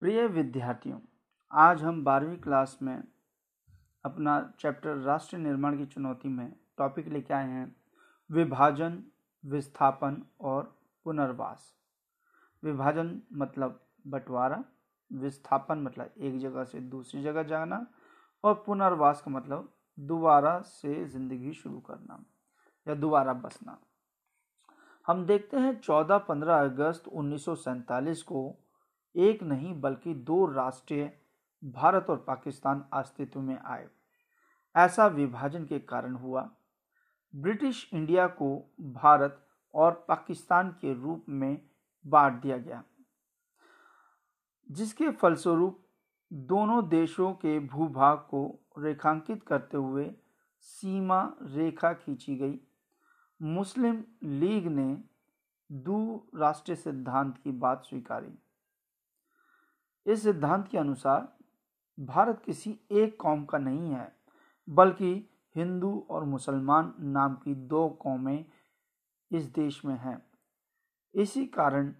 प्रिय विद्यार्थियों, आज हम 12वीं क्लास में अपना चैप्टर राष्ट्र निर्माण की चुनौती में टॉपिक लेके आए हैं विभाजन, विस्थापन और पुनर्वास। विभाजन मतलब बंटवारा, विस्थापन मतलब एक जगह से दूसरी जगह जाना और पुनर्वास का मतलब दोबारा से ज़िंदगी शुरू करना या दोबारा बसना। हम देखते हैं 14-15 अगस्त 1947 को एक नहीं बल्कि 2 राष्ट्रीय भारत और पाकिस्तान अस्तित्व में आए। ऐसा विभाजन के कारण हुआ। ब्रिटिश इंडिया को भारत और पाकिस्तान के रूप में बांट दिया गया, जिसके फलस्वरूप दोनों देशों के भूभाग को रेखांकित करते हुए सीमा रेखा खींची गई। मुस्लिम लीग ने दो राष्ट्रीय सिद्धांत की बात स्वीकारी। इस सिद्धांत के अनुसार भारत किसी एक कौम का नहीं है, बल्कि हिंदू और मुसलमान नाम की 2 कौमें इस देश में हैं। इसी कारण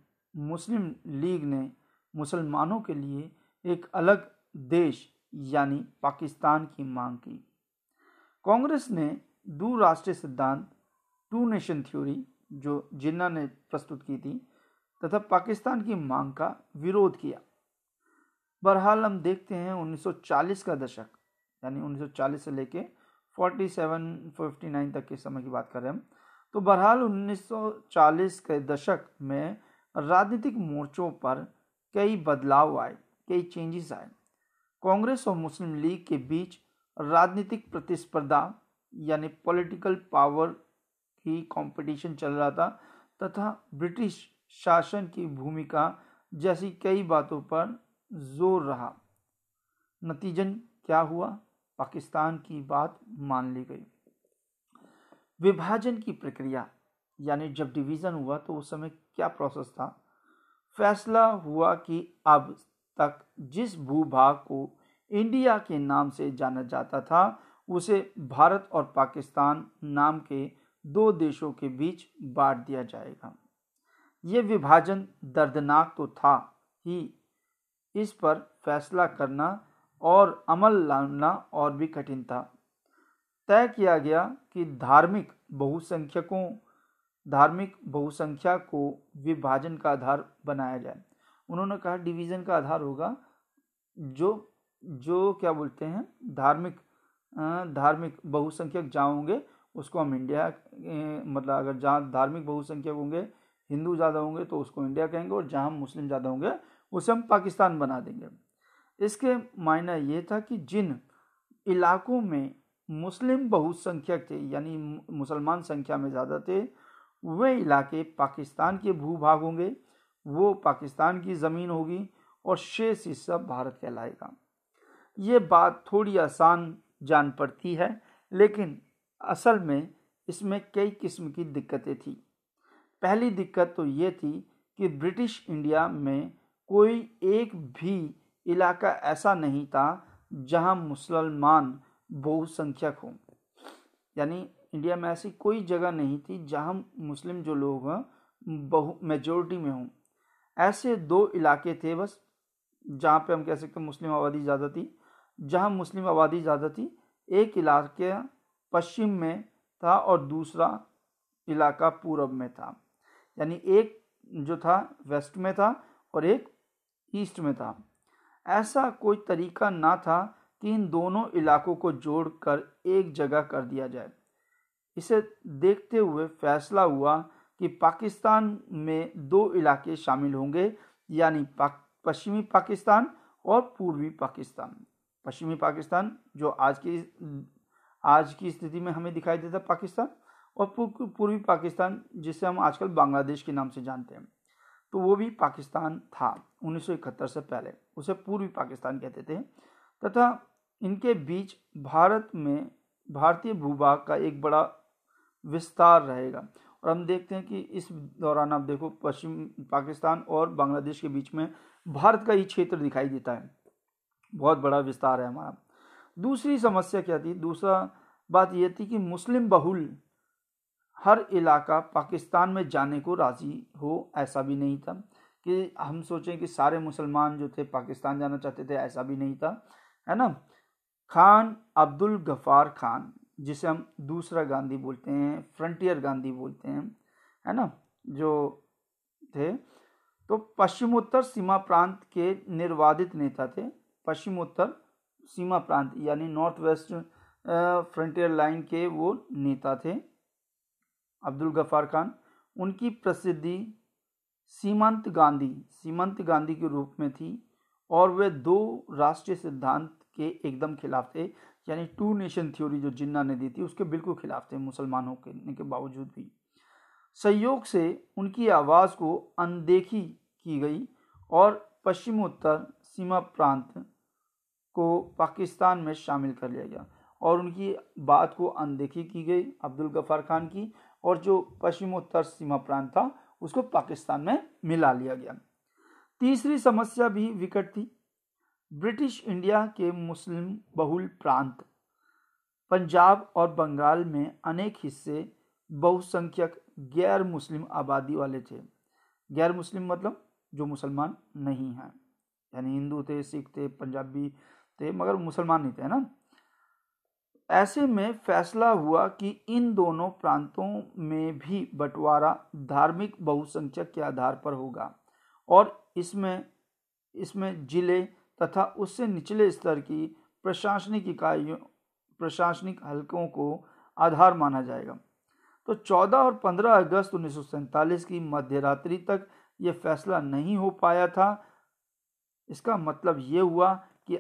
मुस्लिम लीग ने मुसलमानों के लिए एक अलग देश यानी पाकिस्तान की मांग की। कांग्रेस ने दो राष्ट्रीय सिद्धांत, 2 नेशन थ्योरी, जो जिन्ना ने प्रस्तुत की थी, तथा पाकिस्तान की मांग का विरोध किया। बहरहाल हम देखते हैं 1940 का दशक, यानी 1940 से लेके 47-59 तक के समय की बात कर रहे हैं हम। तो बहरहाल 1940 के दशक में राजनीतिक मोर्चों पर कई बदलाव आए, कई चेंजेस आए। कांग्रेस और मुस्लिम लीग के बीच राजनीतिक प्रतिस्पर्धा यानी पॉलिटिकल पावर की कंपटीशन चल रहा था, तथा ब्रिटिश शासन की भूमिका जैसी कई बातों पर जोर रहा। नतीजन क्या हुआ? पाकिस्तान की बात मान ली गई। विभाजन की प्रक्रिया यानी जब डिवीज़न हुआ तो उस समय क्या प्रोसेस था? फैसला हुआ कि अब तक जिस भूभाग को इंडिया के नाम से जाना जाता था उसे भारत और पाकिस्तान नाम के 2 देशों के बीच बांट दिया जाएगा। ये विभाजन दर्दनाक तो था ही, इस पर फैसला करना और अमल लाना और भी कठिन था। तय किया गया कि धार्मिक बहुसंख्या को विभाजन का आधार बनाया जाए। उन्होंने कहा डिवीज़न का आधार होगा जो धार्मिक बहुसंख्यक जहाँ होंगे उसको हम इंडिया, मतलब अगर जहाँ धार्मिक बहुसंख्यक होंगे, हिंदू ज़्यादा होंगे तो उसको इंडिया कहेंगे, और जहाँ मुस्लिम ज़्यादा होंगे उसे हम पाकिस्तान बना देंगे। इसके मायने ये था कि जिन इलाकों में मुस्लिम बहुसंख्यक थे यानी मुसलमान संख्या में ज़्यादा थे, वे इलाके पाकिस्तान के भूभाग होंगे, वो पाकिस्तान की ज़मीन होगी और शेष हिस्सा भारत कहलाएगा। ये बात थोड़ी आसान जान पड़ती है, लेकिन असल में इसमें कई किस्म की दिक्कतें थी। पहली दिक्कत तो ये थी कि ब्रिटिश इंडिया में कोई एक भी इलाका ऐसा नहीं था जहां मुसलमान बहुसंख्यक हों, यानी इंडिया में ऐसी कोई जगह नहीं थी जहां मुस्लिम जो लोग हैं मेजोरिटी में हों। ऐसे 2 इलाके थे बस जहाँ पे हम कह सकते हैं मुस्लिम आबादी ज़्यादा थी। एक इलाके पश्चिम में था और दूसरा इलाका पूरब में था, यानी एक जो था वेस्ट में था और एक ईस्ट में था। ऐसा कोई तरीका ना था कि इन दोनों इलाकों को जोड़कर एक जगह कर दिया जाए। इसे देखते हुए फैसला हुआ कि पाकिस्तान में 2 इलाके शामिल होंगे, यानी पश्चिमी पाकिस्तान और पूर्वी पाकिस्तान। पश्चिमी पाकिस्तान जो आज की स्थिति में हमें दिखाई देता पाकिस्तान, और पूर्वी पाकिस्तान जिसे हम आजकल बांग्लादेश के नाम से जानते हैं, तो वो भी पाकिस्तान था 1971 से पहले, उसे पूर्वी पाकिस्तान कहते थे। तथा इनके बीच भारत में भारतीय भूभाग का एक बड़ा विस्तार रहेगा। और हम देखते हैं कि इस दौरान आप देखो पश्चिम पाकिस्तान और बांग्लादेश के बीच में भारत का ही क्षेत्र दिखाई देता है, बहुत बड़ा विस्तार है हमारा। दूसरी समस्या क्या थी? दूसरा बात यह थी कि मुस्लिम बहुल हर इलाका पाकिस्तान में जाने को राज़ी हो, ऐसा भी नहीं था। कि हम सोचें कि सारे मुसलमान जो थे पाकिस्तान जाना चाहते थे, ऐसा भी नहीं था, है ना। खान अब्दुल गफ़ार खान, जिसे हम दूसरा गांधी बोलते हैं, फ्रंटियर गांधी बोलते हैं, है ना, जो थे, तो पश्चिमोत्तर सीमा प्रांत के निर्वाधित नेता थे। पश्चिमोत्तर सीमा प्रांत यानी नॉर्थ वेस्ट फ्रंटियर लाइन के वो नेता थे अब्दुल गफ़ार खान। उनकी प्रसिद्धि सीमांत गांधी के रूप में थी और वे दो राष्ट्रीय सिद्धांत के एकदम खिलाफ थे, यानी टू नेशन थ्योरी जो जिन्ना ने दी थी उसके बिल्कुल खिलाफ थे, मुसलमान होने के बावजूद भी। संयोग से उनकी आवाज़ को अनदेखी की गई और पश्चिमोत्तर सीमा प्रांत को पाकिस्तान में शामिल कर लिया गया और उनकी बात को अनदेखी की गई अब्दुल गफ़ार खान की, और जो पश्चिमोत्तर सीमा प्रांत था उसको पाकिस्तान में मिला लिया गया। तीसरी समस्या भी विकट थी। ब्रिटिश इंडिया के मुस्लिम बहुल प्रांत पंजाब और बंगाल में अनेक हिस्से बहुसंख्यक गैर मुस्लिम आबादी वाले थे। गैर मुस्लिम मतलब जो मुसलमान नहीं हैं, यानी हिंदू थे, सिख थे, पंजाबी थे, मगर मुसलमान नहीं थे, ना। ऐसे में फैसला हुआ कि इन दोनों प्रांतों में भी बंटवारा धार्मिक बहुसंख्यक के आधार पर होगा और इसमें जिले तथा उससे निचले स्तर की प्रशासनिक इकाइयों, प्रशासनिक हलकों को आधार माना जाएगा। तो 14 और 15 अगस्त 1947 की मध्यरात्रि तक ये फैसला नहीं हो पाया था। इसका मतलब ये हुआ कि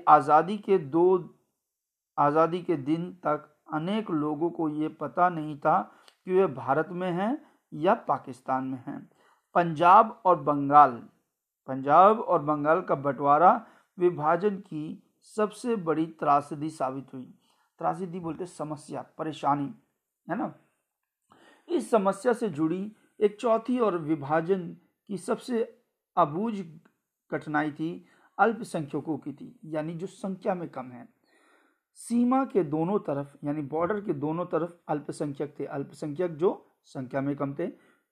आज़ादी के दिन तक अनेक लोगों को ये पता नहीं था कि वे भारत में हैं या पाकिस्तान में हैं। पंजाब और बंगाल का बंटवारा विभाजन की सबसे बड़ी त्रासदी साबित हुई। त्रासदी बोलते समस्या, परेशानी, है ना। इस समस्या से जुड़ी एक चौथी और विभाजन की सबसे अबूझ कठिनाई थी अल्पसंख्यकों की थी, यानी जो संख्या में कम है। सीमा के दोनों तरफ यानी बॉर्डर के दोनों तरफ अल्पसंख्यक थे। अल्पसंख्यक जो संख्या में कम थे,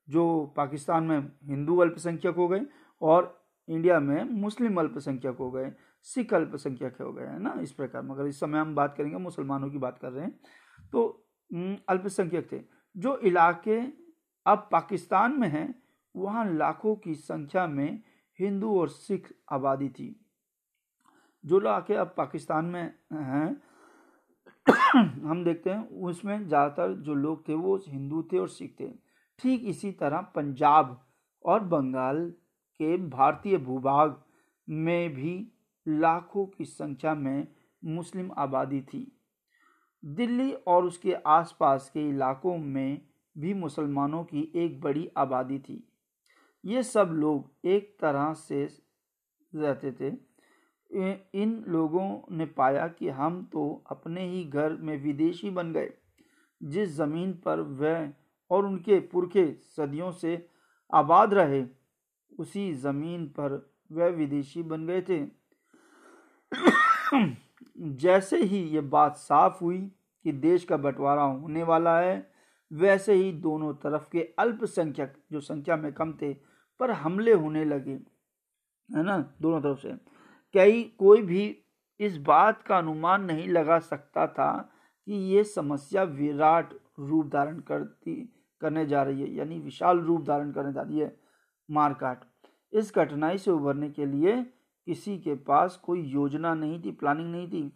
जो पाकिस्तान में हिंदू अल्पसंख्यक हो गए और इंडिया में मुस्लिम अल्पसंख्यक हो गए, सिख अल्पसंख्यक हो गए, है ना, इस प्रकार। मगर इस समय हम बात करेंगे, मुसलमानों की बात कर रहे हैं, तो अल्पसंख्यक थे। जो इलाके अब पाकिस्तान में हैं वहाँ लाखों की संख्या में हिंदू और सिख आबादी थी। जो इलाके अब पाकिस्तान में हैं हम देखते हैं उसमें ज़्यादातर जो लोग थे वो हिंदू थे और सिख थे। ठीक इसी तरह पंजाब और बंगाल के भारतीय भूभाग में भी लाखों की संख्या में मुस्लिम आबादी थी। दिल्ली और उसके आसपास के इलाकों में भी मुसलमानों की एक बड़ी आबादी थी। ये सब लोग एक तरह से रहते थे। इन लोगों ने पाया कि हम तो अपने ही घर में विदेशी बन गए, जिस ज़मीन पर वह और उनके पुरखे सदियों से आबाद रहे उसी ज़मीन पर वह विदेशी बन गए थे। जैसे ही ये बात साफ हुई कि देश का बंटवारा होने वाला है, वैसे ही दोनों तरफ के अल्पसंख्यक जो संख्या में कम थे पर हमले होने लगे, है ना, दोनों तरफ से। कोई भी इस बात का अनुमान नहीं लगा सकता था कि ये समस्या विराट रूप धारण करने जा रही है, यानी विशाल रूप धारण करने जा रही है, मारकाट। इस कठिनाई से उभरने के लिए किसी के पास कोई योजना नहीं थी, प्लानिंग नहीं थी।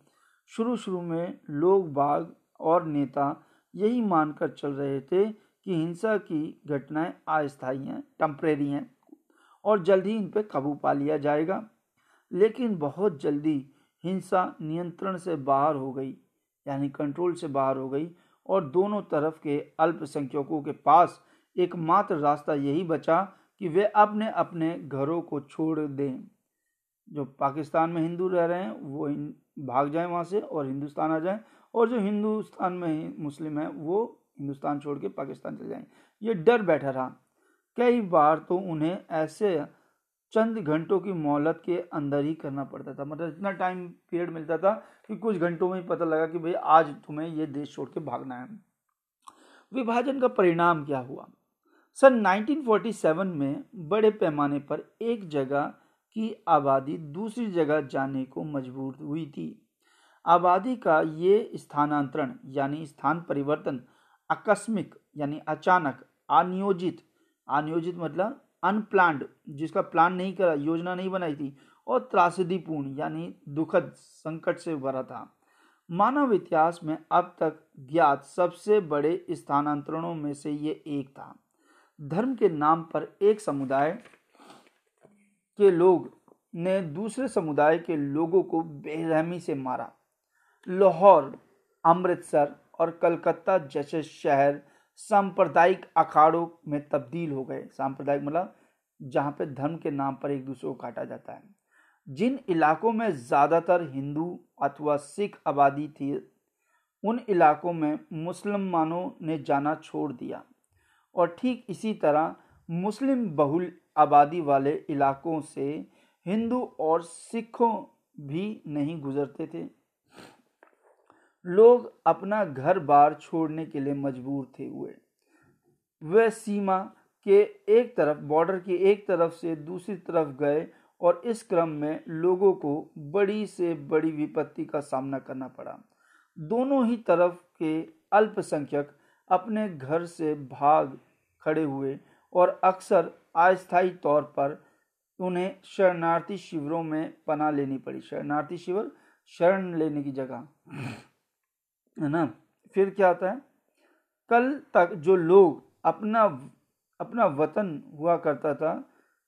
शुरू में लोग बाग और नेता यही मानकर चल रहे थे कि हिंसा की घटनाएं अस्थायी हैं, टेम्परेरी हैं और जल्द ही इन पर काबू पा लिया जाएगा, लेकिन बहुत जल्दी हिंसा नियंत्रण से बाहर हो गई, यानी कंट्रोल से बाहर हो गई, और दोनों तरफ के अल्पसंख्यकों के पास एकमात्र रास्ता यही बचा कि वे अपने अपने घरों को छोड़ दें। जो पाकिस्तान में हिंदू रह रहे हैं वो भाग जाएं वहाँ से और हिंदुस्तान आ जाएं, और जो हिंदुस्तान में मुस्लिम हैं वो हिंदुस्तान छोड़ के पाकिस्तान चले जाएं। ये डर बैठा रहा। कई बार तो उन्हें ऐसे चंद घंटों की मोहलत के अंदर ही करना पड़ता था, मतलब इतना टाइम पीरियड मिलता था कि कुछ घंटों में ही पता लगा कि भाई आज तुम्हें ये देश छोड़ के भागना है। विभाजन का परिणाम क्या हुआ? सन 1947 में बड़े पैमाने पर एक जगह की आबादी दूसरी जगह जाने को मजबूर हुई थी। आबादी का ये स्थानांतरण यानी स्थान परिवर्तन आकस्मिक यानी अचानक, अनियोजित मतलब अनप्लान्ड, जिसका प्लान नहीं करा, योजना नहीं बनाई थी, और त्रासदीपूर्ण यानी दुखद, संकट से भरा था। मानव इतिहास में अब तक ज्ञात सबसे बड़े स्थानांतरणों में से ये एक था। धर्म के नाम पर एक समुदाय के लोग ने दूसरे समुदाय के लोगों को बेरहमी से मारा। लाहौर, अमृतसर और कलकत्ता जैसे शहर सांप्रदायिक अखाड़ों में तब्दील हो गए। सांप्रदायिक मतलब जहाँ पे धर्म के नाम पर एक दूसरे को काटा जाता है। जिन इलाकों में ज़्यादातर हिंदू अथवा सिख आबादी थी, उन इलाकों में मुसलमानों ने जाना छोड़ दिया, और ठीक इसी तरह मुस्लिम बहुल आबादी वाले इलाकों से हिंदू और सिखों भी नहीं गुजरते थे। लोग अपना घर बार छोड़ने के लिए मजबूर थे हुए। वे सीमा के एक तरफ, बॉर्डर की एक तरफ से दूसरी तरफ गए, और इस क्रम में लोगों को बड़ी से बड़ी विपत्ति का सामना करना पड़ा। दोनों ही तरफ के अल्पसंख्यक अपने घर से भाग खड़े हुए, और अक्सर अस्थायी तौर पर उन्हें शरणार्थी शिविरों में पनाह लेनी पड़ी। शरणार्थी शिविर शरण लेने की जगह है ना। फिर क्या आता है, कल तक जो लोग अपना वतन हुआ करता था,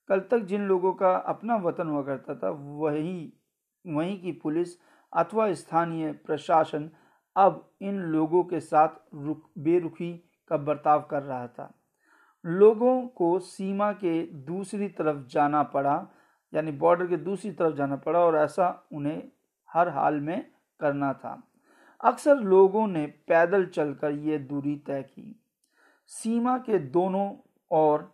कल तक जिन लोगों का अपना वतन हुआ करता था, वहीं की पुलिस अथवा स्थानीय प्रशासन अब इन लोगों के साथ बेरुखी का बर्ताव कर रहा था। लोगों को सीमा के दूसरी तरफ जाना पड़ा, यानी बॉर्डर के दूसरी तरफ जाना पड़ा, और ऐसा उन्हें हर हाल में करना था। अक्सर लोगों ने पैदल चलकर ये दूरी तय की। सीमा के दोनों ओर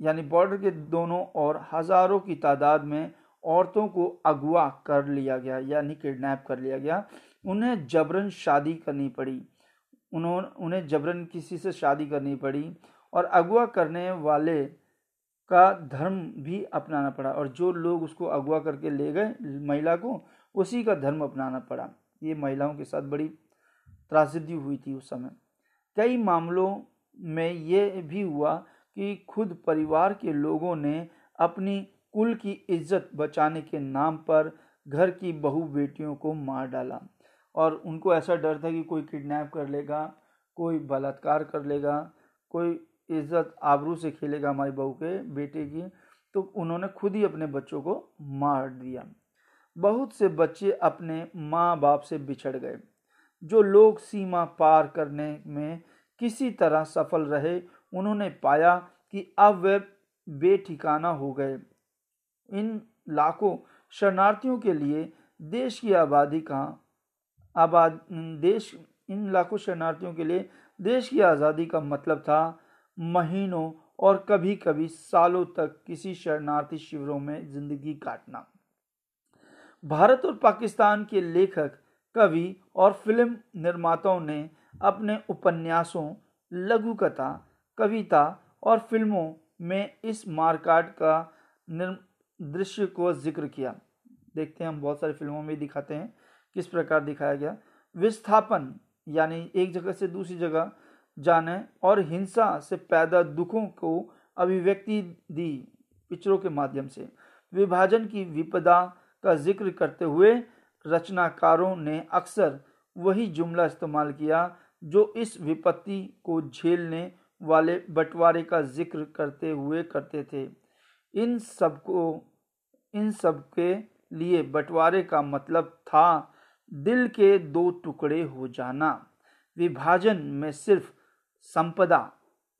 यानी बॉर्डर के दोनों ओर हज़ारों की तादाद में औरतों को अगवा कर लिया गया यानी किडनैप कर लिया गया। उन्हें जबरन शादी करनी पड़ी, उन्हें जबरन किसी से शादी करनी पड़ी, और अगवा करने वाले का धर्म भी अपनाना पड़ा, और जो लोग उसको अगवा करके ले गए महिला को, उसी का धर्म अपनाना पड़ा। ये महिलाओं के साथ बड़ी त्रासदी हुई थी उस समय। कई मामलों में ये भी हुआ कि खुद परिवार के लोगों ने अपनी कुल की इज्जत बचाने के नाम पर घर की बहू बेटियों को मार डाला, और उनको ऐसा डर था कि कोई किडनैप कर लेगा, कोई बलात्कार कर लेगा, कोई इज्जत आबरू से खेलेगा हमारी बहू के बेटे की, तो उन्होंने खुद ही अपने बच्चों को मार दिया। बहुत से बच्चे अपने माँ बाप से बिछड़ गए। जो लोग सीमा पार करने में किसी तरह सफल रहे, उन्होंने पाया कि अब वे बेठिकाना हो गए। इन लाखों शरणार्थियों के लिए इन लाखों शरणार्थियों के लिए देश की आज़ादी का मतलब था महीनों और कभी कभी सालों तक किसी शरणार्थी शिविरों में जिंदगी काटना। भारत और पाकिस्तान के लेखक, कवि और फिल्म निर्माताओं ने अपने उपन्यासों, लघुकथा, कविता और फिल्मों में इस मारकाट का दृश्य को जिक्र किया। देखते हैं, हम बहुत सारी फिल्मों में दिखाते हैं किस प्रकार दिखाया गया। विस्थापन यानी एक जगह से दूसरी जगह जाने और हिंसा से पैदा दुखों को अभिव्यक्ति दी पिक्चरों के माध्यम से। विभाजन की विपदा का जिक्र करते हुए रचनाकारों ने अक्सर वही जुमला इस्तेमाल किया जो इस विपत्ति को झेलने वाले बंटवारे का जिक्र करते हुए करते थे। इन सबके लिए बंटवारे का मतलब था दिल के दो टुकड़े हो जाना। विभाजन में सिर्फ संपदा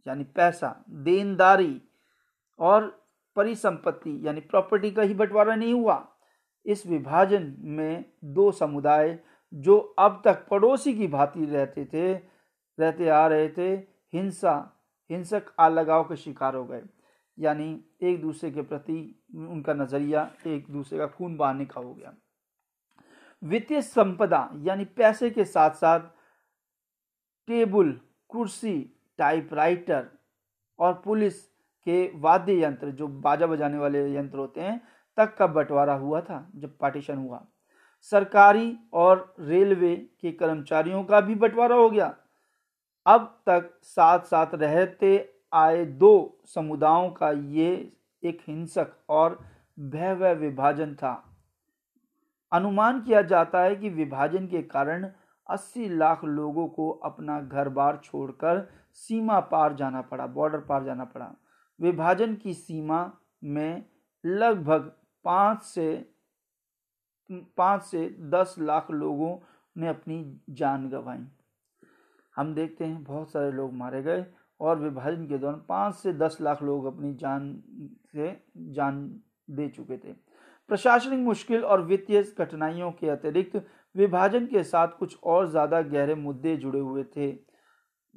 यानी पैसा, देनदारी और परिसंपत्ति यानी प्रॉपर्टी का ही बंटवारा नहीं हुआ। इस विभाजन में दो समुदाय जो अब तक पड़ोसी की भांति रहते आ रहे थे हिंसक अलगाव के शिकार हो गए, यानी एक दूसरे के प्रति उनका नज़रिया एक दूसरे का खून बहाने का हो गया। वित्तीय संपदा यानी पैसे के साथ साथ टेबल, कुर्सी, टाइपराइटर और पुलिस के वाद्य यंत्र जो बाजा बजाने वाले यंत्र होते हैं तक का बंटवारा हुआ था जब पार्टीशन हुआ। सरकारी और रेलवे के कर्मचारियों का भी बंटवारा हो गया। अब तक साथ साथ रहते आए दो समुदायों का ये एक हिंसक और भयावह विभाजन था। अनुमान किया जाता है कि विभाजन के कारण 80 लाख लोगों को अपना घर बार छोड़कर सीमा पार जाना पड़ा, बॉर्डर पार जाना पड़ा। विभाजन की सीमा में लगभग 5 से 10 लाख लोगों ने अपनी जान गंवाई। हम देखते हैं बहुत सारे लोग मारे गए और विभाजन के दौरान 5 से 10 लाख लोग अपनी जान दे चुके थे। प्रशासनिक मुश्किल और वित्तीय कठिनाइयों के अतिरिक्त विभाजन के साथ कुछ और ज़्यादा गहरे मुद्दे जुड़े हुए थे।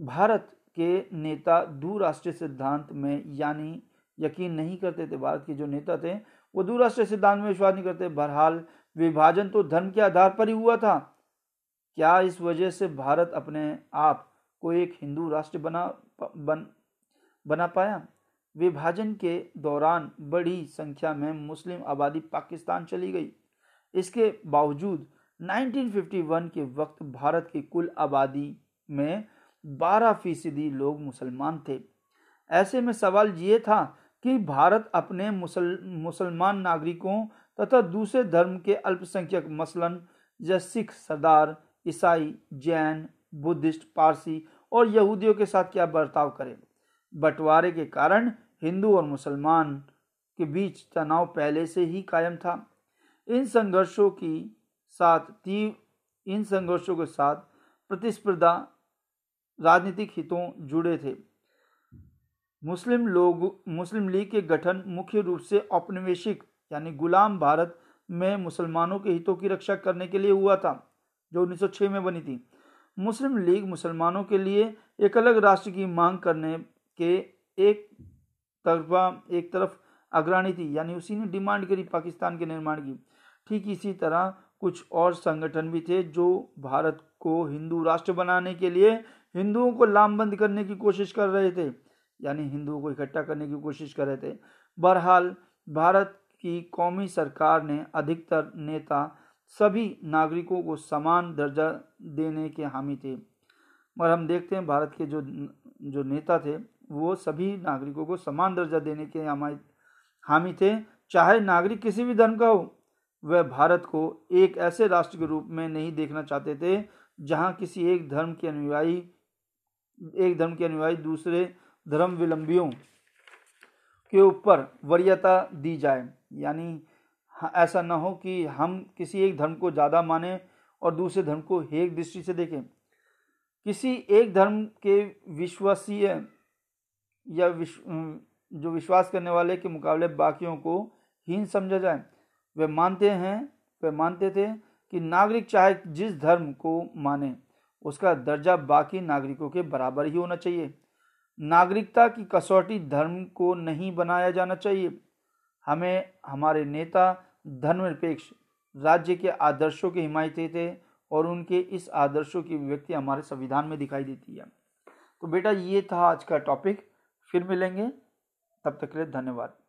भारत के नेता दूरराष्ट्रीय सिद्धांत में यानी यकीन नहीं करते थे। भारत के जो नेता थे वो दूरराष्ट्रीय सिद्धांत में विश्वास नहीं करते। बहरहाल विभाजन तो धर्म के आधार पर ही हुआ था। क्या इस वजह से भारत अपने आप को एक हिंदू राष्ट्र बना पाया? विभाजन के दौरान बड़ी संख्या में मुस्लिम आबादी पाकिस्तान चली गई। इसके बावजूद 1951 के वक्त भारत की कुल आबादी में 12% लोग मुसलमान थे। ऐसे में सवाल ये था कि भारत अपने मुसलमान नागरिकों तथा दूसरे धर्म के अल्पसंख्यक मसलन जैसे सिख, सरदार, ईसाई, जैन, बुद्धिस्ट, पारसी और यहूदियों के साथ क्या बर्ताव करें। बंटवारे के कारण हिंदू और मुसलमान के बीच तनाव पहले से ही कायम था। इन संघर्षों के साथ प्रतिस्पर्धा राजनीतिक हितों जुड़े थे। मुस्लिम लीग के गठन मुख्य रूप से औपनिवेशिक यानी गुलाम भारत में मुसलमानों के हितों की रक्षा करने के लिए हुआ था, जो 1906 में बनी थी। मुस्लिम लीग मुसलमानों के लिए एक अलग राष्ट्र की मांग करने के एक तरफ अग्रणी थी, यानी उसी ने डिमांड करी पाकिस्तान के निर्माण की। ठीक इसी तरह कुछ और संगठन भी थे जो भारत को हिंदू राष्ट्र बनाने के लिए हिंदुओं को लामबंद करने की कोशिश कर रहे थे, यानी हिंदुओं को इकट्ठा करने की कोशिश कर रहे थे। बहरहाल भारत की कौमी सरकार ने अधिकतर नेता सभी नागरिकों को समान दर्जा देने के हामी थे। मगर हम देखते हैं भारत के जो नेता थे वो सभी नागरिकों को समान दर्जा देने के हामी थे, चाहे नागरिक किसी भी धर्म का हो। वह भारत को एक ऐसे राष्ट्र के रूप में नहीं देखना चाहते थे जहां किसी एक धर्म के अनुयायी दूसरे धर्म विलंबियों के ऊपर वरीयता दी जाए, यानी ऐसा ना हो कि हम किसी एक धर्म को ज़्यादा माने और दूसरे धर्म को हेय दृष्टि से देखें। किसी एक धर्म के विश्वासीय या जो विश्वास करने वाले के मुकाबले बाकियों को हीन समझा जाए। वे मानते थे कि नागरिक चाहे जिस धर्म को माने उसका दर्जा बाकी नागरिकों के बराबर ही होना चाहिए। नागरिकता की कसौटी धर्म को नहीं बनाया जाना चाहिए। हमें हमारे नेता धर्मनिरपेक्ष राज्य के आदर्शों के हिमायती थे और उनके इस आदर्शों की अभिव्यक्ति हमारे संविधान में दिखाई देती है। तो बेटा ये था आज का टॉपिक। फिर मिलेंगे, तब तक के लिए धन्यवाद।